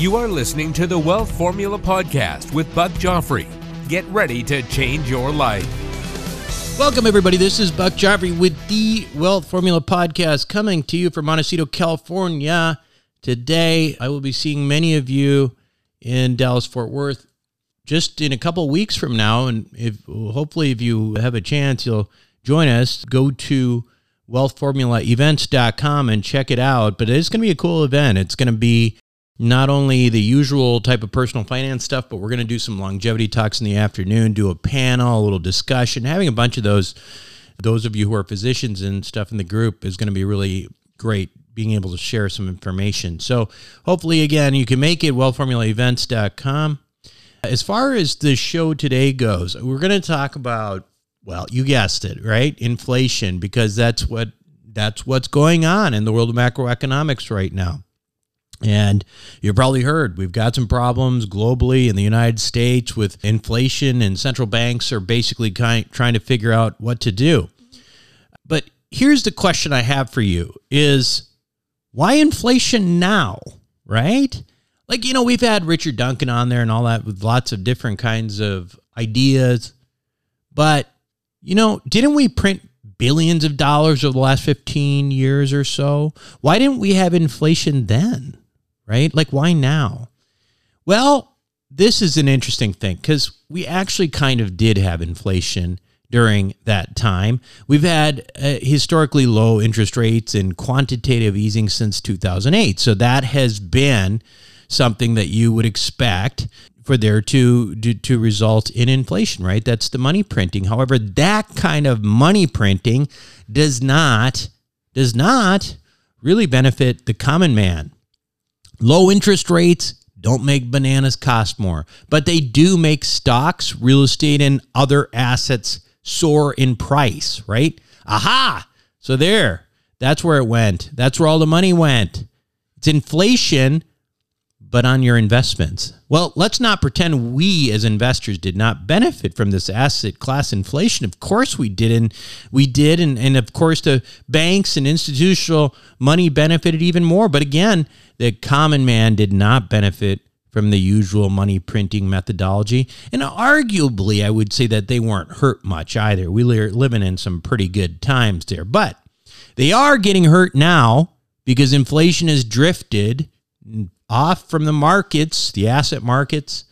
You are listening to the Wealth Formula Podcast with Buck Joffrey. Get ready to change your life. Welcome, everybody. This is Buck Joffrey with the Wealth Formula Podcast, coming to you from Montecito, California. Today, I will be seeing many of you in Dallas-Fort Worth just in a couple of weeks from now. And hopefully if you have a chance, you'll join us. Go to wealthformulaevents.com and check it out. But it's going to be a cool event. It's going to be not only the usual type of personal finance stuff, but we're going to do some longevity talks in the afternoon, do a panel, a little discussion. Having a bunch of those of you who are physicians and stuff in the group is going to be really great, being able to share some information. So hopefully, again, you can make it, wealthformulaevents.com. As far as the show today goes, we're going to talk about, well, you guessed it, right? Inflation, because that's what's going on in the world of macroeconomics right now. And you've probably heard we've got some problems globally in the United States with inflation, and central banks are basically trying to figure out what to do. But here's the question I have for you is, why inflation now, right? Like, you know, we've had Richard Duncan on there and all that with lots of different kinds of ideas. But, you know, didn't we print billions of dollars over the last 15 years or so? Why didn't we have inflation then? Right? Like, why now? Well, this is an interesting thing, because we actually kind of did have inflation during that time. We've had historically low interest rates and quantitative easing since 2008. So that has been something that you would expect for there to result in inflation, right? That's the money printing. However, that kind of money printing does not really benefit the common man. Low interest rates don't make bananas cost more, but they do make stocks, real estate, and other assets soar in price, right? Aha! So there, that's where it went. That's where all the money went. It's inflation, but on your investments. Well, let's not pretend we as investors did not benefit from this asset class inflation. Of course we did. And we did. And of course the banks and institutional money benefited even more. But again, the common man did not benefit from the usual money printing methodology. And arguably, I would say that they weren't hurt much either. We are living in some pretty good times there. But they are getting hurt now because inflation has drifted off from the markets, the asset markets,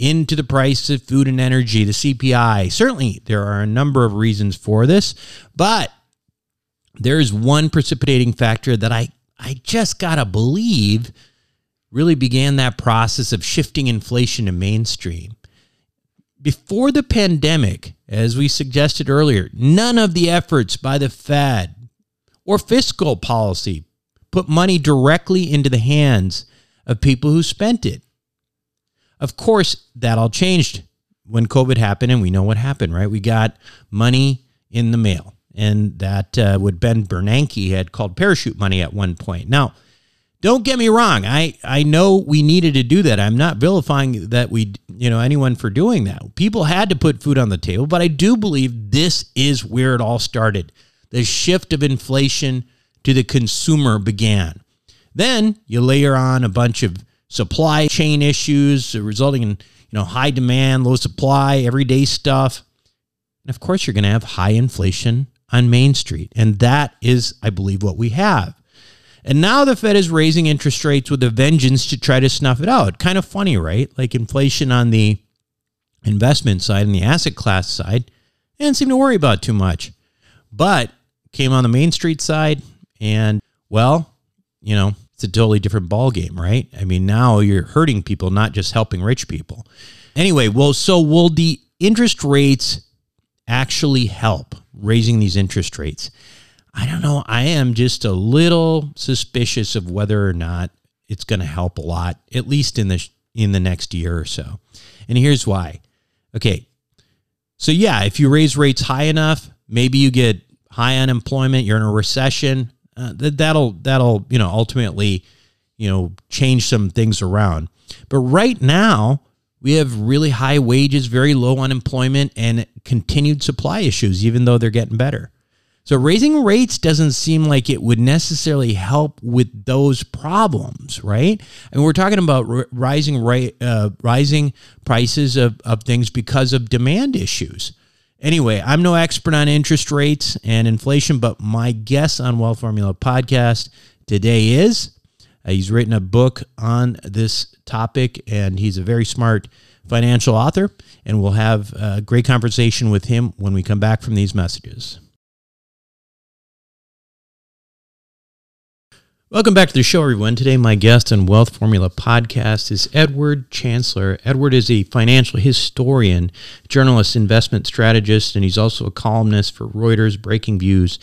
into the price of food and energy, the CPI. Certainly, there are a number of reasons for this, but there is one precipitating factor that I just got to believe really began that process of shifting inflation to mainstream. Before the pandemic, as we suggested earlier, none of the efforts by the Fed or fiscal policy put money directly into the hands of people who spent it. Of course, that all changed when COVID happened, and we know what happened, right? We got money in the mail, and that what Ben Bernanke had called parachute money at one point. Now, don't get me wrong. I know we needed to do that. I'm not vilifying that anyone for doing that. People had to put food on the table, but I do believe this is where it all started. The shift of inflation to the consumer began. Then you layer on a bunch of supply chain issues resulting in, high demand, low supply, everyday stuff. And of course, you're going to have high inflation on Main Street. And that is, I believe, what we have. And now the Fed is raising interest rates with a vengeance to try to snuff it out. Kind of funny, right? Like, inflation on the investment side and the asset class side, they didn't seem to worry about too much. But came on the Main Street side, and, well, it's a totally different ball game, right? I mean, now you're hurting people, not just helping rich people. Anyway, well, so will the interest rates actually help, raising these interest rates? I don't know. I am just a little suspicious of whether or not it's going to help a lot, at least in the next year or so. And here's why. Okay. So yeah, if you raise rates high enough, maybe you get high unemployment, you're in a recession. That'll ultimately, change some things around. But right now, we have really high wages, very low unemployment, and continued supply issues, even though they're getting better. So raising rates doesn't seem like it would necessarily help with those problems, right? And we're talking about rising prices of things because of demand issues. Anyway, I'm no expert on interest rates and inflation, but my guest on Wealth Formula Podcast today is, he's written a book on this topic, and he's a very smart financial author, and we'll have a great conversation with him when we come back from these messages. Welcome back to the show, everyone. Today, my guest on Wealth Formula Podcast is Edward Chancellor. Edward is a financial historian, journalist, investment strategist, and he's also a columnist for Reuters Breaking Views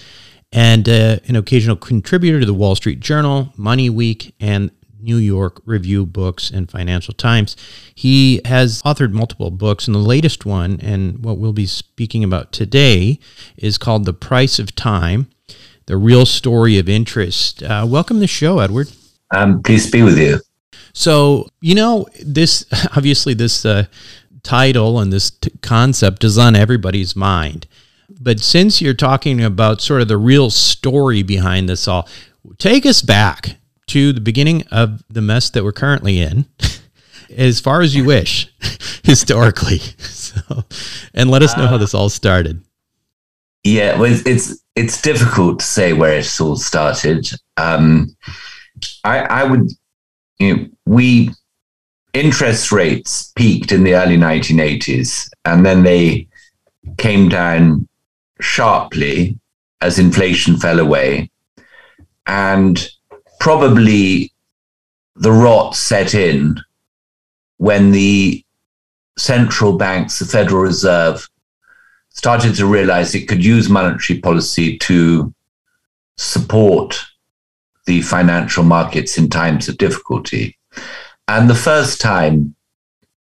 and an occasional contributor to the Wall Street Journal, Money Week, and New York Review Books and Financial Times. He has authored multiple books, and the latest one, and what we'll be speaking about today, is called The Price of Time: The Real Story of Interest. Welcome to the show, Edward. I'm pleased to be with you. So, you know, this title and this concept is on everybody's mind. But since you're talking about sort of the real story behind this all, take us back to the beginning of the mess that we're currently in, as far as you wish, historically. So, and let us know how this all started. Yeah, well, it's difficult to say where it all started. Interest rates peaked in the early 1980s, and then they came down sharply as inflation fell away, and probably the rot set in when the central banks, the Federal Reserve, started to realize it could use monetary policy to support the financial markets in times of difficulty. And the first time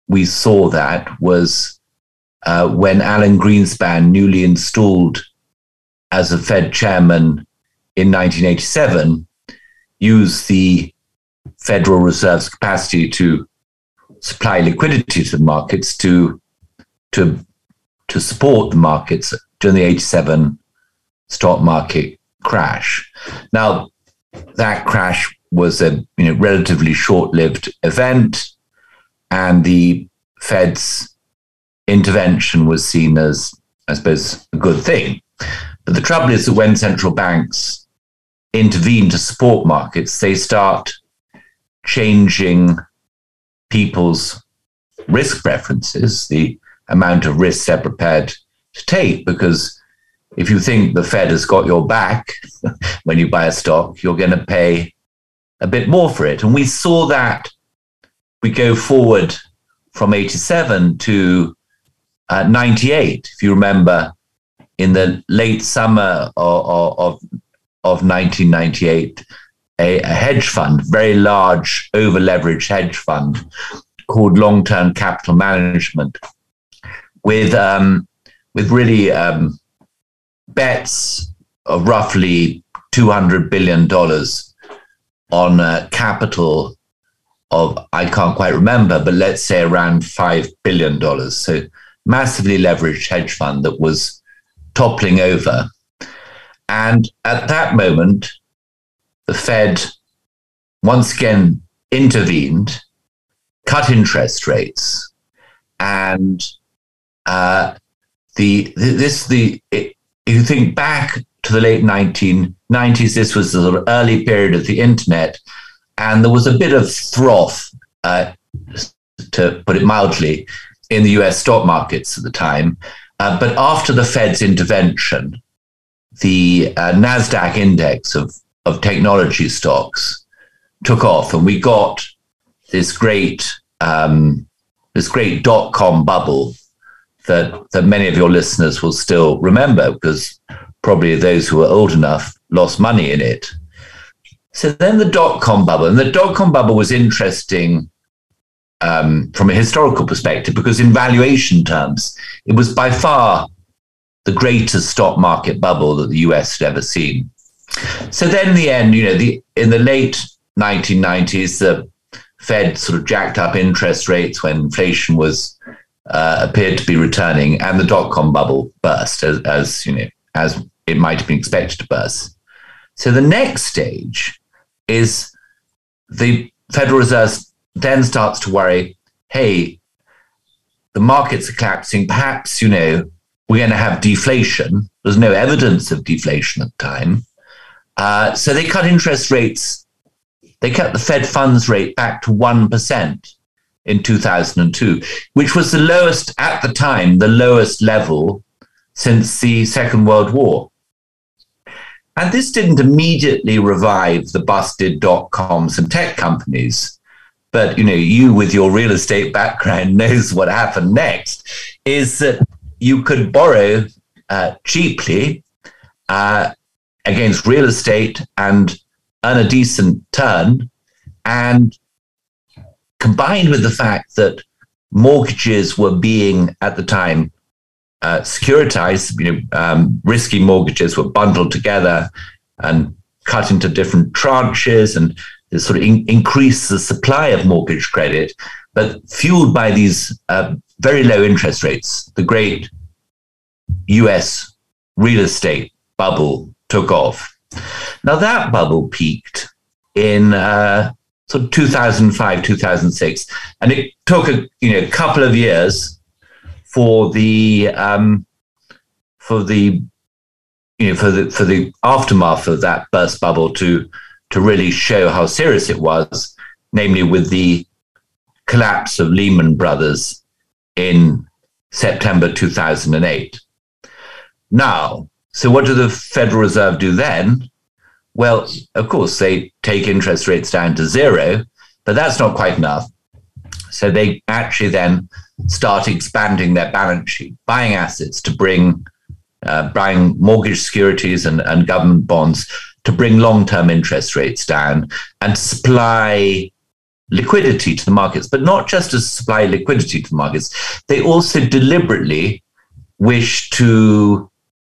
we saw that was when Alan Greenspan, newly installed as a Fed chairman in 1987, used the Federal Reserve's capacity to supply liquidity to the markets to support the markets during the 87 stock market crash. Now, that crash was a relatively short-lived event, and the Fed's intervention was seen as, I suppose, a good thing. But the trouble is that when central banks intervene to support markets, they start changing people's risk preferences, the amount of risk they're prepared to take, because if you think the Fed has got your back when you buy a stock, you're going to pay a bit more for it. And we saw that. We go forward from 87 to 98. If you remember, in the late summer of 1998, a hedge fund, very large, over-leveraged hedge fund called Long-Term Capital Management, with bets of roughly $200 billion on capital of, I can't quite remember, but let's say around $5 billion. So massively leveraged hedge fund that was toppling over. And at that moment, the Fed once again intervened, cut interest rates, and if you think back to the late 1990s, this was the sort of early period of the internet, and there was a bit of froth, to put it mildly, in the US stock markets at the time. But after the Fed's intervention, the NASDAQ index of technology stocks took off, and we got this great dot-com bubble that many of your listeners will still remember, because probably those who are old enough lost money in it. So then the dot-com bubble was interesting from a historical perspective, because in valuation terms, it was by far the greatest stock market bubble that the US had ever seen. So then in the end, in the late 1990s, the Fed sort of jacked up interest rates when inflation was appeared to be returning, and the dot-com bubble burst, as it might have been expected to burst. So the next stage is the Federal Reserve then starts to worry, hey, the markets are collapsing. Perhaps, you know, we're going to have deflation. There's no evidence of deflation at the time. So they cut interest rates. They cut the Fed funds rate back to 1% in 2002, which was the lowest at the time, the lowest level since the Second World War. And this didn't immediately revive the busted dot-coms and tech companies. But, you know, you with your real estate background knows what happened next, is that you could borrow cheaply against real estate and earn a decent turn. And combined with the fact that mortgages were being, at the time, securitized, you know, risky mortgages were bundled together and cut into different tranches and sort of increase the supply of mortgage credit, but fueled by these very low interest rates, the great US real estate bubble took off. Now, that bubble peaked in sort of 2005, 2006, and it took a couple of years for the aftermath of that burst bubble to really show how serious it was, namely with the collapse of Lehman Brothers in September 2008. Now, so what did the Federal Reserve do then? Well, of course, they take interest rates down to zero, but that's not quite enough. So they actually then start expanding their balance sheet, buying assets to buying mortgage securities and government bonds to bring long-term interest rates down and supply liquidity to the markets, but not just to supply liquidity to the markets. They also deliberately wish to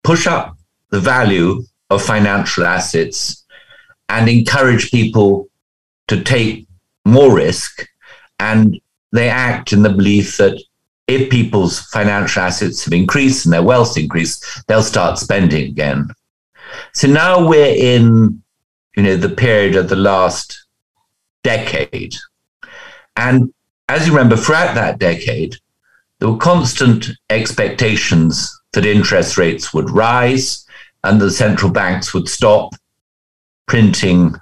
push up the value of financial assets and encourage people to take more risk. And they act in the belief that if people's financial assets have increased and their wealth increased, they'll start spending again. So now we're in, you know, the period of the last decade. And as you remember, throughout that decade, there were constant expectations that interest rates would rise and the central banks would stop printing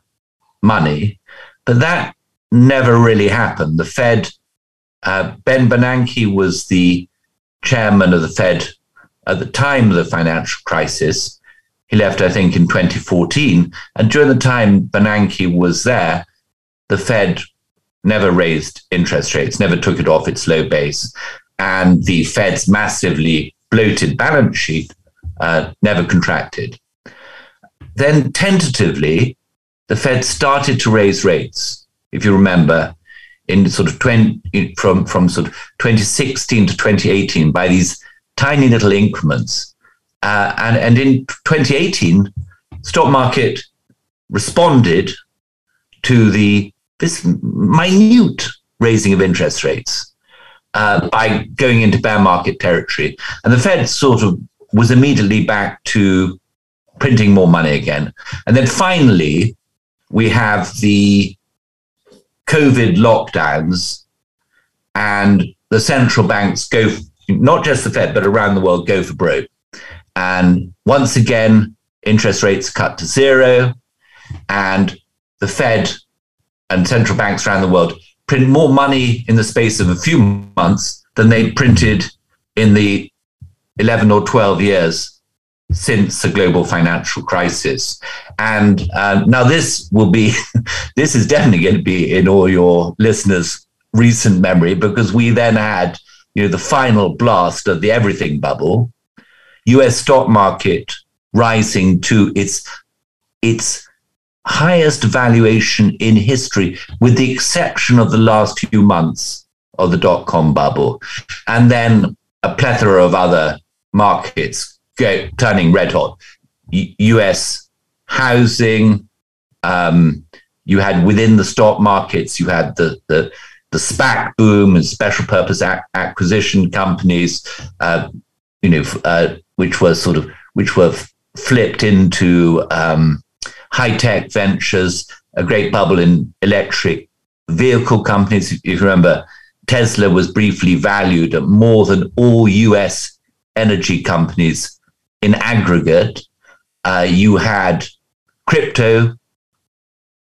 money. But that never really happened. The Fed, Ben Bernanke was the chairman of the Fed at the time of the financial crisis. He left, I think, in 2014. And during the time Bernanke was there, the Fed never raised interest rates, never took it off its low base. And the Fed's massively bloated balance sheet never contracted. Then tentatively, the Fed started to raise rates. If you remember, in sort of from 2016 to 2018, by these tiny little increments, and in 2018, stock market responded to this minute raising of interest rates by going into bear market territory, and the Fed sort of was immediately back to printing more money again. And then finally, we have the COVID lockdowns and the central banks go, not just the Fed, but around the world, go for broke. And once again, interest rates cut to zero and the Fed and central banks around the world print more money in the space of a few months than they printed in the 11 or 12 years since the global financial crisis. And now this is definitely going to be in all your listeners' recent memory, because we then had, you know, the final blast of the everything bubble, US stock market rising to its highest valuation in history, with the exception of the last few months of the dot-com bubble. And then a plethora of other markets turning red hot. U.S. housing. You had within the stock markets, you had the SPAC boom and special purpose acquisition companies, which were flipped into high-tech ventures, a great bubble in electric vehicle companies. If you remember, Tesla was briefly valued at more than all US energy companies in aggregate. You had crypto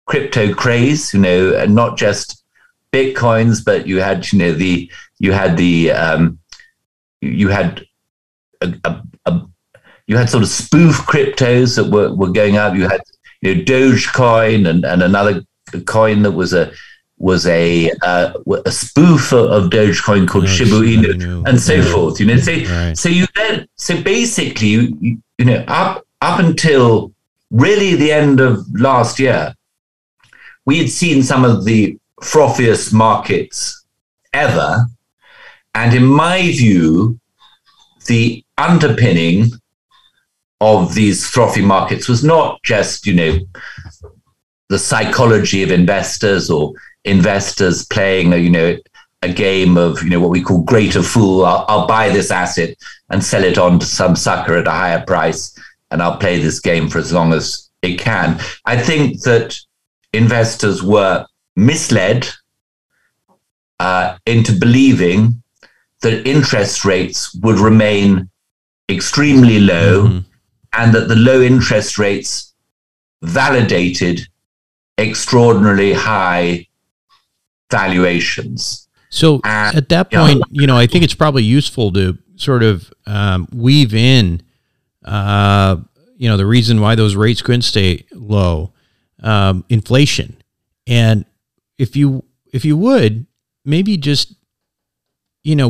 craze, and not just Bitcoins, but you had, you had sort of spoof cryptos that were going up. You had Dogecoin and another coin that was a spoof of Dogecoin called Shiba Inu and so forth. So basically up until really the end of last year, we had seen some of the frothiest markets ever, and in my view, the underpinning of these frothy markets was not just the psychology of investors or investors playing a game of what we call greater fool. I'll buy this asset and sell it on to some sucker at a higher price, and I'll play this game for as long as it can. I think that investors were misled into believing that interest rates would remain extremely low, and that the low interest rates validated extraordinarily high valuations. So at that point, I think it's probably useful to sort of weave in, the reason why those rates couldn't stay low, inflation. And if you would, maybe just, as you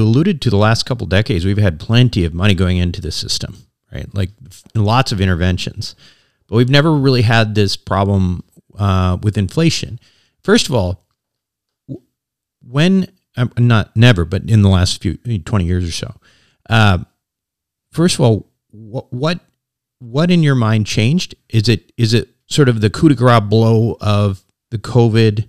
alluded to, the last couple of decades, we've had plenty of money going into the system, right? Like lots of interventions, but we've never really had this problem with inflation. First of all, but in the last 20 years or so, first of all, what in your mind changed? Is it sort of the coup de grace blow of the COVID,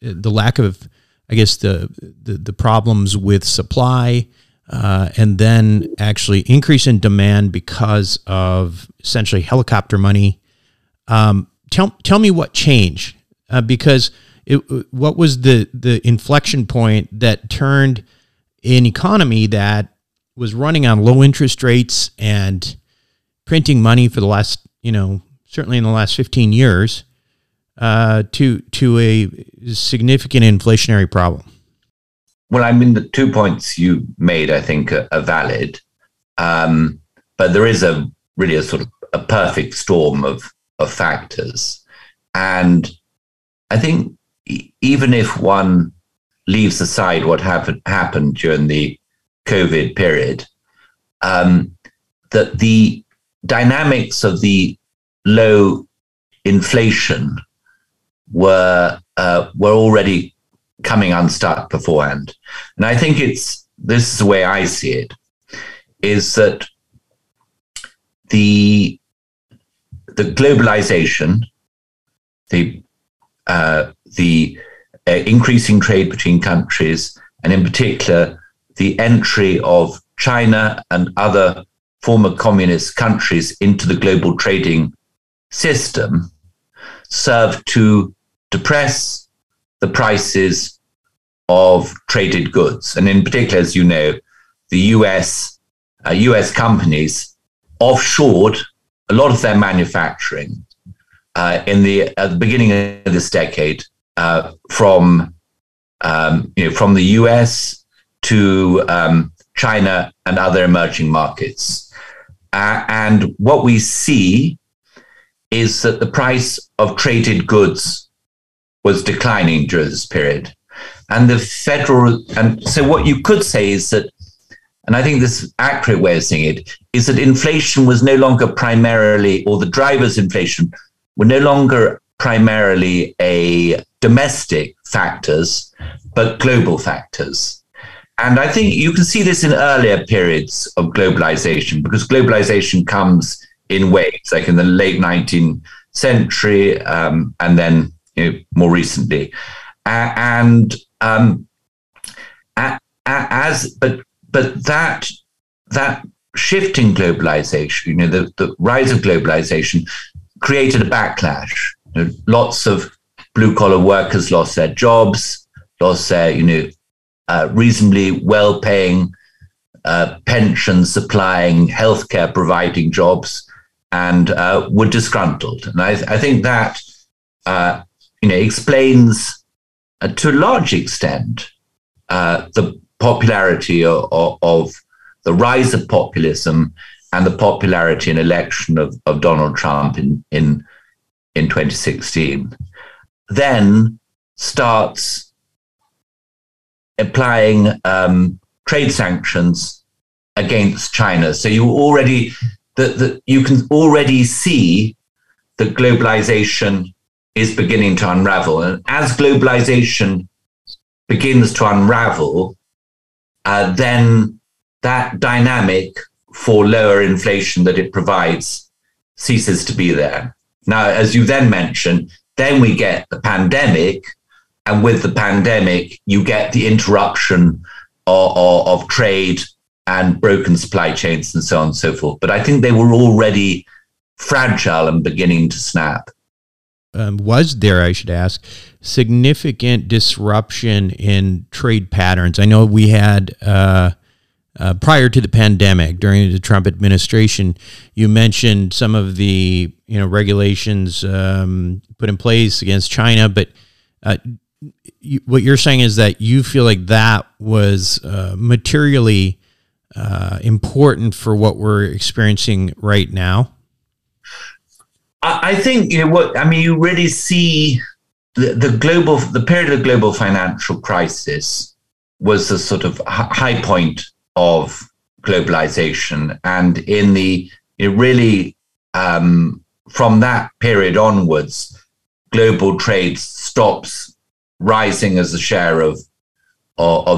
the lack of, I guess, the problems with supply, and then actually increase in demand because of essentially helicopter money. Tell me what changed, because what was the inflection point that turned an economy that was running on low interest rates and printing money for the last, certainly in the last 15 years, to a significant inflationary problem? Well, the 2 points you made, I think, are valid. But there is really a sort of a perfect storm of factors. And I think even if one leaves aside what happened during the COVID period, that the dynamics of the low inflation were already coming unstuck beforehand. And I think this is the way I see it, is that the globalization, the increasing trade between countries, and in particular the entry of China and other former communist countries into the global trading system, served to depress the prices of traded goods. And in particular, as you know, the US companies offshored a lot of their manufacturing at the beginning of this decade from the US to China and other emerging markets. And what we see is that the price of traded goods was declining during this period. And so what you could say is that, and I think this is an accurate way of saying it, is that inflation was no longer primarily, or the drivers of inflation were no longer primarily a domestic factors, but global factors. And I think you can see this in earlier periods of globalization, because globalization comes in waves, like in the late 19th century, and then more recently. But that that shift in globalization, you know, the rise of globalization created a backlash. You know, lots of blue-collar workers lost their jobs, lost their, you know, reasonably well-paying pension supplying, healthcare providing jobs, and were disgruntled. And I think that you know, explains to a large extent the popularity of the rise of populism and the popularity and election of Donald Trump in 2016. Then starts applying trade sanctions against China. So you already you can already see that globalization is beginning to unravel. And as globalization begins to unravel, then that dynamic for lower inflation that it provides ceases to be there. Now, as you then mentioned, then we get the pandemic, and with the pandemic, you get the interruption of trade and broken supply chains and so on and so forth. But I think they were already fragile and beginning to snap. Was there, I should ask, significant disruption in trade patterns? I know we had, prior to the pandemic, during the Trump administration, you mentioned some of the, you know, regulations put in place against China, but what you're saying is that you feel like that was materially important for what we're experiencing right now? I think, you know, you really see the period of the global financial crisis was the sort of high point of globalization. And in from that period onwards, global trade stops rising as a share of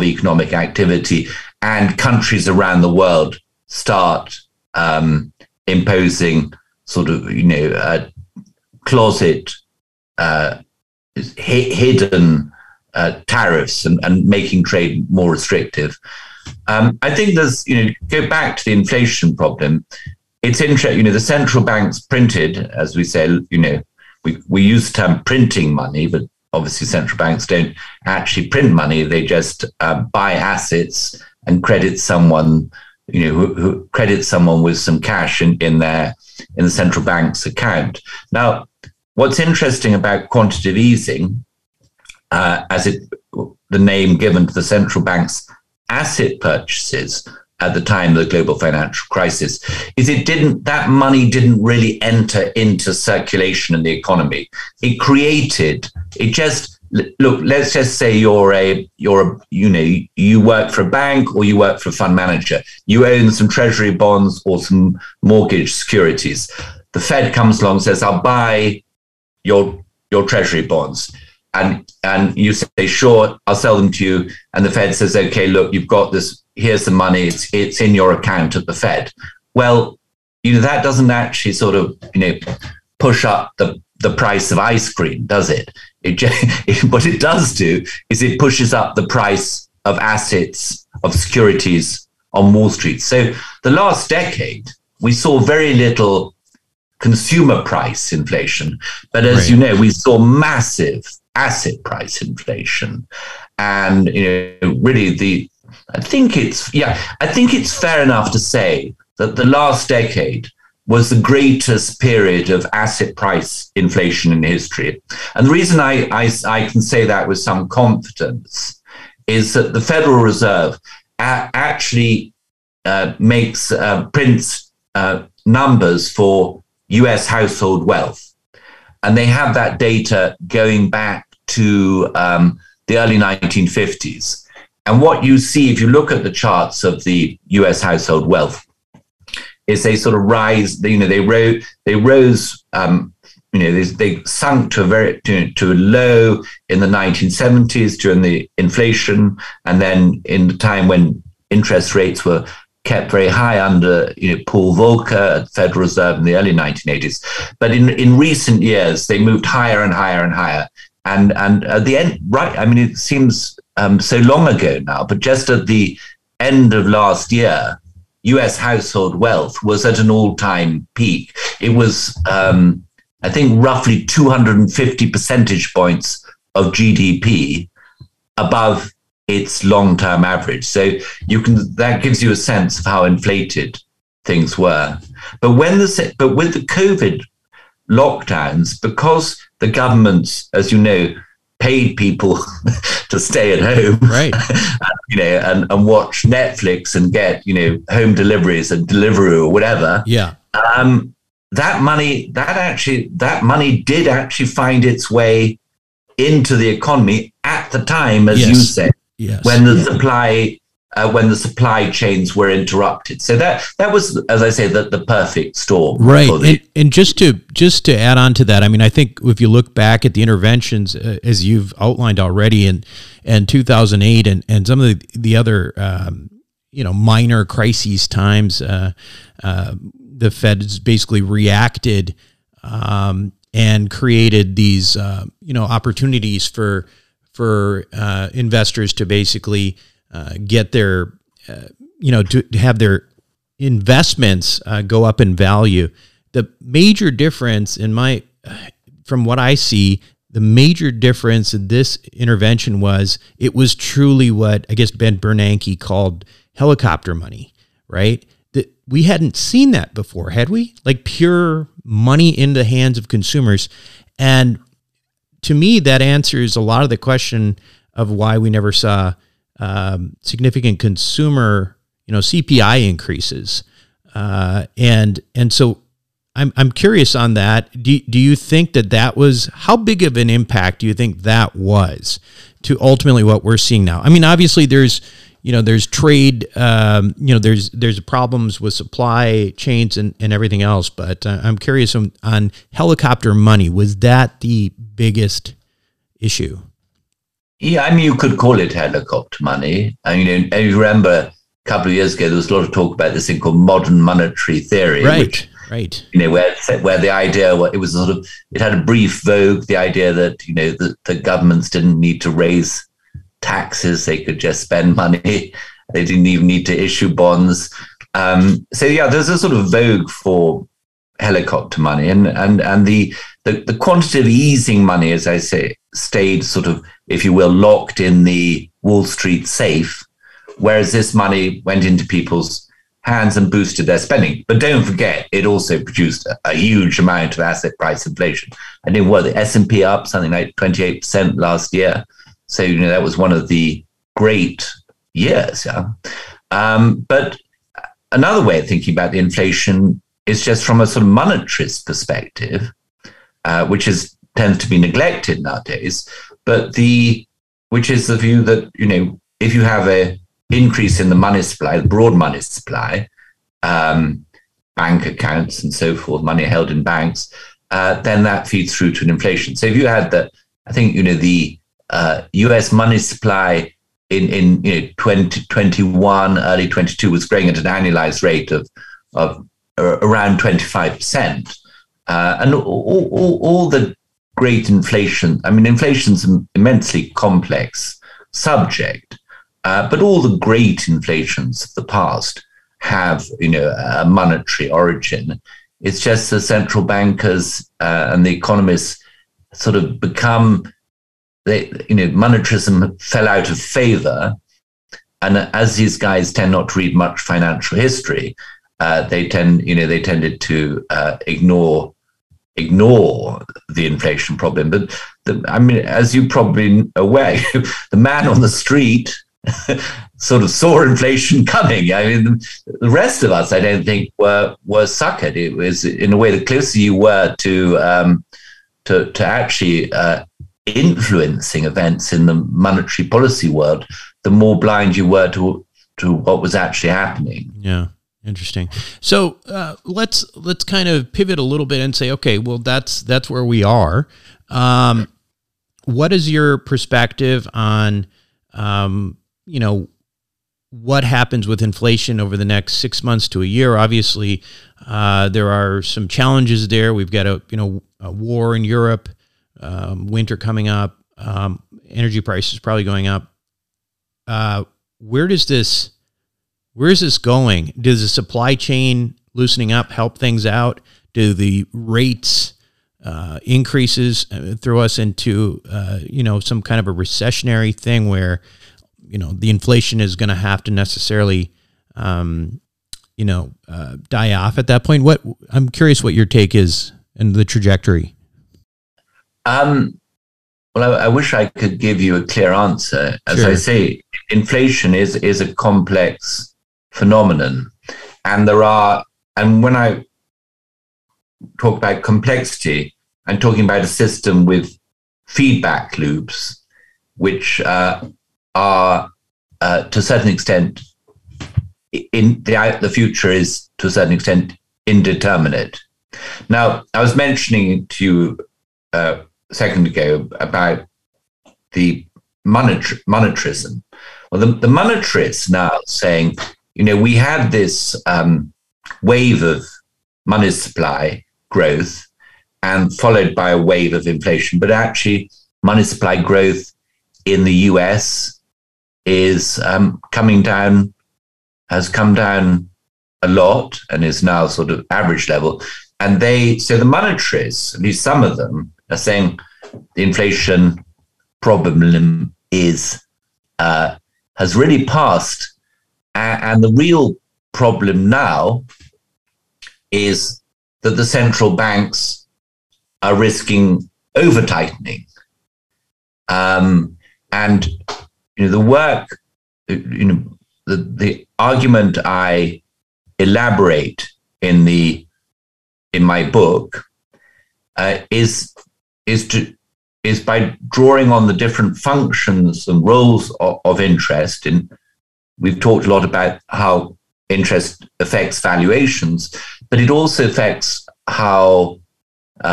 economic activity, and countries around the world start imposing sort of, you know, closet hidden tariffs and making trade more restrictive. I think there's, you know, go back to the inflation problem. It's interesting, you know, the central banks printed, as we say, you know, we use the term printing money, but obviously central banks don't actually print money. They just buy assets and credit someone, you know, who credits someone with some cash in the central bank's account. Now, what's interesting about quantitative easing, the name given to the central bank's asset purchases at the time of the global financial crisis, is that money didn't really enter into circulation in the economy. Let's just say you work for a bank or you work for a fund manager. You own some treasury bonds or some mortgage securities. The Fed comes along and says, I'll buy your treasury bonds. And you say, sure, I'll sell them to you. And the Fed says, okay, look, you've got this. Here's the money. It's in your account at the Fed. Well, you know, that doesn't actually sort of, you know, push up the price of ice cream, does it? What it does do is it pushes up the price of assets, of securities on Wall Street. So the last decade, we saw very little consumer price inflation. But as you know, we saw massive asset price inflation. And, you know, really I think it's fair enough to say that the last decade was the greatest period of asset price inflation in history. And the reason I can say that with some confidence is that the Federal Reserve actually prints numbers for US household wealth. And they have that data going back to the early 1950s. And what you see, if you look at the charts of the US household wealth, is they sort of rise, you know, they rose, you know, they sunk to a low in the 1970s during the inflation, and then in the time when interest rates were kept very high under, you know, Paul Volcker at Federal Reserve in the early 1980s. But in recent years, they moved higher and higher and higher. And at the end, it seems so long ago now, but just at the end of last year, US household wealth was at an all-time peak. It was, I think, roughly 250 percentage points of GDP above its long-term average. So you can, that gives you a sense of how inflated things were. But when the, but with the COVID lockdowns, because the governments, as you know, paid people to stay at home, right? You know, and watch Netflix and get, you know, home deliveries and Deliveroo or whatever. Yeah. That money did actually find its way into the economy at the time, as you said, when the supply chains were interrupted. So that was, as I say, the perfect storm. Right. And just to add on to that, I mean, I think if you look back at the interventions, as you've outlined already, in 2008 and some of the other, minor crises times, the Feds basically reacted and created these, opportunities for investors to basically get their, to have their investments go up in value. The major difference from what I see, the major difference in this intervention was it was truly what I guess Ben Bernanke called helicopter money, right? That we hadn't seen that before, had we? Like pure money in the hands of consumers. And to me, that answers a lot of the question of why we never saw significant consumer, CPI increases, and so I'm curious on that. Do you think that was, how big of an impact do you think that was to ultimately what we're seeing now? I mean, obviously there's trade, there's problems with supply chains and everything else, but I'm curious on helicopter money. Was that the biggest issue? Yeah, I mean, you could call it helicopter money. And you remember a couple of years ago, there was a lot of talk about this thing called modern monetary theory, which, where the idea, it had a brief vogue, the idea that, the governments didn't need to raise taxes. They could just spend money. They didn't even need to issue bonds. There's a sort of vogue for helicopter money, and the quantitative easing money, as I say, stayed sort of, if you will, locked in the Wall Street safe, whereas this money went into people's hands and boosted their spending. But don't forget, it also produced a huge amount of asset price inflation. I think the S&P up something like 28% last year. So that was one of the great years. Yeah, but another way of thinking about the inflation is just from a sort of monetarist perspective, which tends to be neglected nowadays, which is the view that, if you have an increase in the money supply, the broad money supply, bank accounts and so forth, money held in banks, then that feeds through to an inflation. So if you had the US money supply in 2021, early 22 was growing at an annualized rate of around 25%. And all the great inflation, inflation's an immensely complex subject, but all the great inflations of the past have, a monetary origin. It's just the central bankers and the economists sort of monetarism fell out of favor. And as these guys tend not to read much financial history, they tended to ignore the inflation problem. But as you probably aware, the man on the street sort of saw inflation coming. The rest of us, I don't think, were suckered. It was, in a way, the closer you were to actually influencing events in the monetary policy world, the more blind you were to what was actually happening. Yeah. Interesting. So let's kind of pivot a little bit and say, okay, well, that's where we are. What is your perspective on, what happens with inflation over the next 6 months to a year? Obviously, there are some challenges there. We've got a war in Europe, winter coming up, energy prices probably going up. Where does this Where is this going? Does the supply chain loosening up help things out? Do the rates increases throw us into, some kind of a recessionary thing where, the inflation is going to have to necessarily, die off at that point? I'm curious what your take is and the trajectory. Well, I wish I could give you a clear answer. As sure. I say, inflation is a complex phenomenon. And when I talk about complexity, I'm talking about a system with feedback loops, which are to a certain extent, the future is to a certain extent indeterminate. Now, I was mentioning to you a second ago about the monetarism. Well, the monetarists now saying, we had this wave of money supply growth and followed by a wave of inflation, but actually money supply growth in the US is has come down a lot and is now sort of average level. And so the monetarists, at least some of them, are saying the inflation problem is, has really passed. And the real problem now is that the central banks are risking over-tightening. The work, the argument I elaborate in my book is by drawing on the different functions and roles of interest. And we've talked a lot about how interest affects valuations, but it also affects how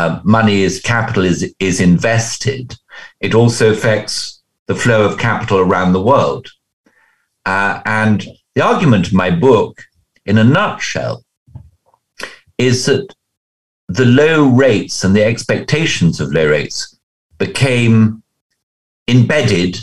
capital is invested. It also affects the flow of capital around the world. And the argument of my book, in a nutshell, is that the low rates and the expectations of low rates became embedded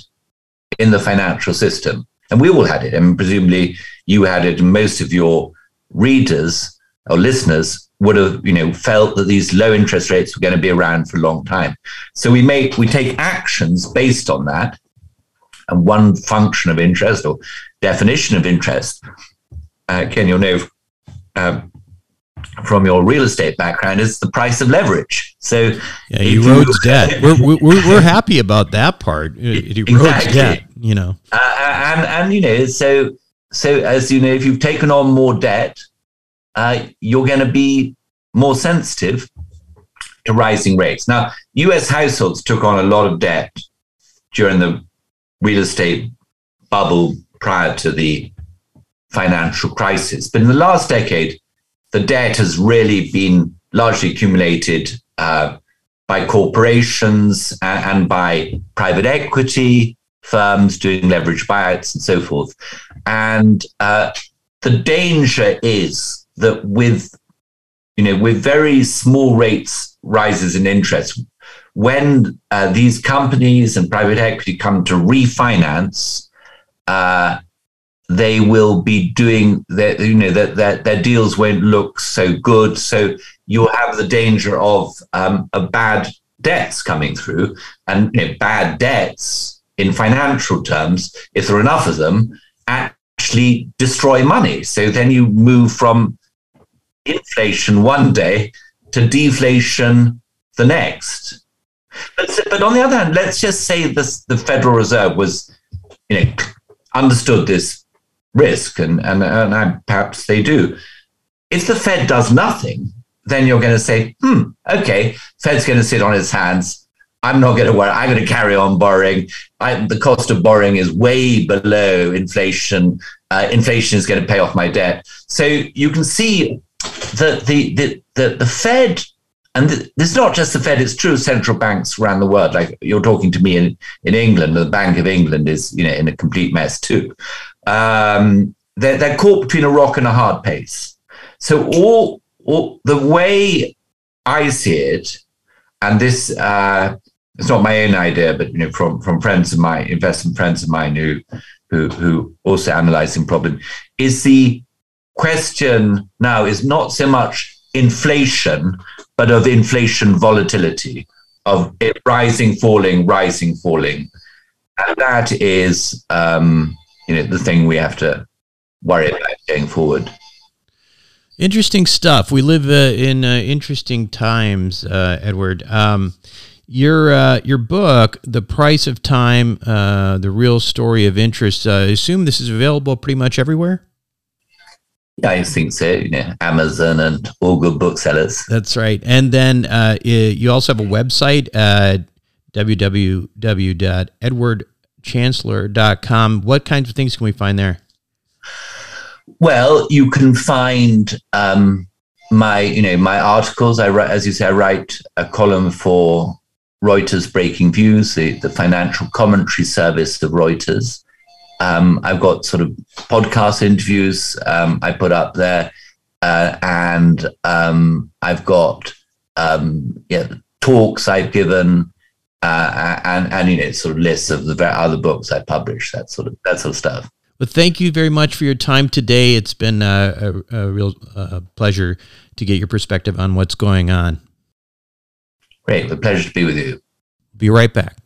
in the financial system. And we all had it. I mean, presumably you had it, and most of your readers or listeners would have, felt that these low interest rates were going to be around for a long time. So we take actions based on that. And one function of interest or definition of interest, Ken, you'll know from your real estate background, is the price of leverage. So yeah, erodes debt. We're happy about that part. It erodes debt. So as you know, if you've taken on more debt, you're going to be more sensitive to rising rates. Now, U.S. households took on a lot of debt during the real estate bubble prior to the financial crisis. But in the last decade, the debt has really been largely accumulated by corporations and by private equity firms doing leverage buyouts and so forth. And the danger is that with very small rates rises in interest, when these companies and private equity come to refinance, they will be doing that. Their deals won't look so good. So you'll have the danger of bad debts coming through, and bad debts in financial terms, if there are enough of them, actually destroy money. So then you move from inflation one day to deflation the next. But on the other hand, let's just say this: the Federal Reserve was, understood this risk, and perhaps they do. If the Fed does nothing, then you're going to say, okay, Fed's going to sit on its hands. I'm not going to worry. I'm going to carry on borrowing. The cost of borrowing is way below inflation. Inflation is going to pay off my debt. So you can see that the Fed. And this is not just the Fed, it's true of central banks around the world. Like you're talking to me in England, and the Bank of England is in a complete mess too. They're caught between a rock and a hard place. So the way I see it, and this it's not my own idea, but from friends of mine, investment friends of mine who also analyzing the problem, is the question now is not so much inflation, but of inflation volatility, of it rising, falling. And that is the thing we have to worry about going forward. Interesting stuff. We live in interesting times, Edward. Your book, The Price of Time, The Real Story of Interest, I assume this is available pretty much everywhere? Yeah, I think so. Amazon and all good booksellers. That's right. And then you also have a website, www.edwardchancellor.com. What kinds of things can we find there? Well, you can find my articles. I write, as you say, I write a column for Reuters Breaking Views, the financial commentary service of Reuters. I've got sort of podcast interviews I put up there, and I've got talks I've given, and sort of lists of the other books I publish, that sort of stuff. Well, thank you very much for your time today. It's been a real pleasure to get your perspective on what's going on. Great. A pleasure to be with you. Be right back.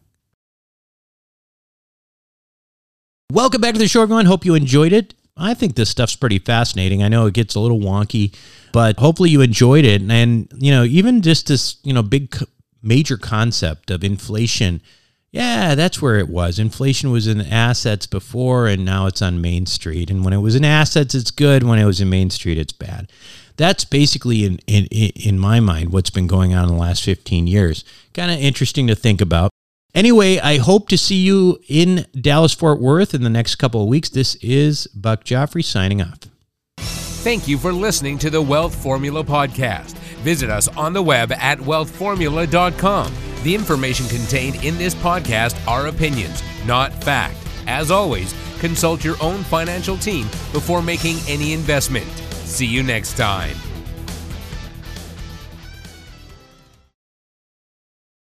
Welcome back to the show, everyone. Hope you enjoyed it. I think this stuff's pretty fascinating. I know it gets a little wonky, but hopefully you enjoyed it. And, even just this, big major concept of inflation. Yeah, that's where it was. Inflation was in assets before, and now it's on Main Street. And when it was in assets, it's good. When it was in Main Street, it's bad. That's basically, in my mind, what's been going on in the last 15 years. Kind of interesting to think about. Anyway, I hope to see you in Dallas-Fort Worth in the next couple of weeks. This is Buck Joffrey signing off. Thank you for listening to the Wealth Formula Podcast. Visit us on the web at wealthformula.com. The information contained in this podcast are opinions, not fact. As always, consult your own financial team before making any investment. See you next time.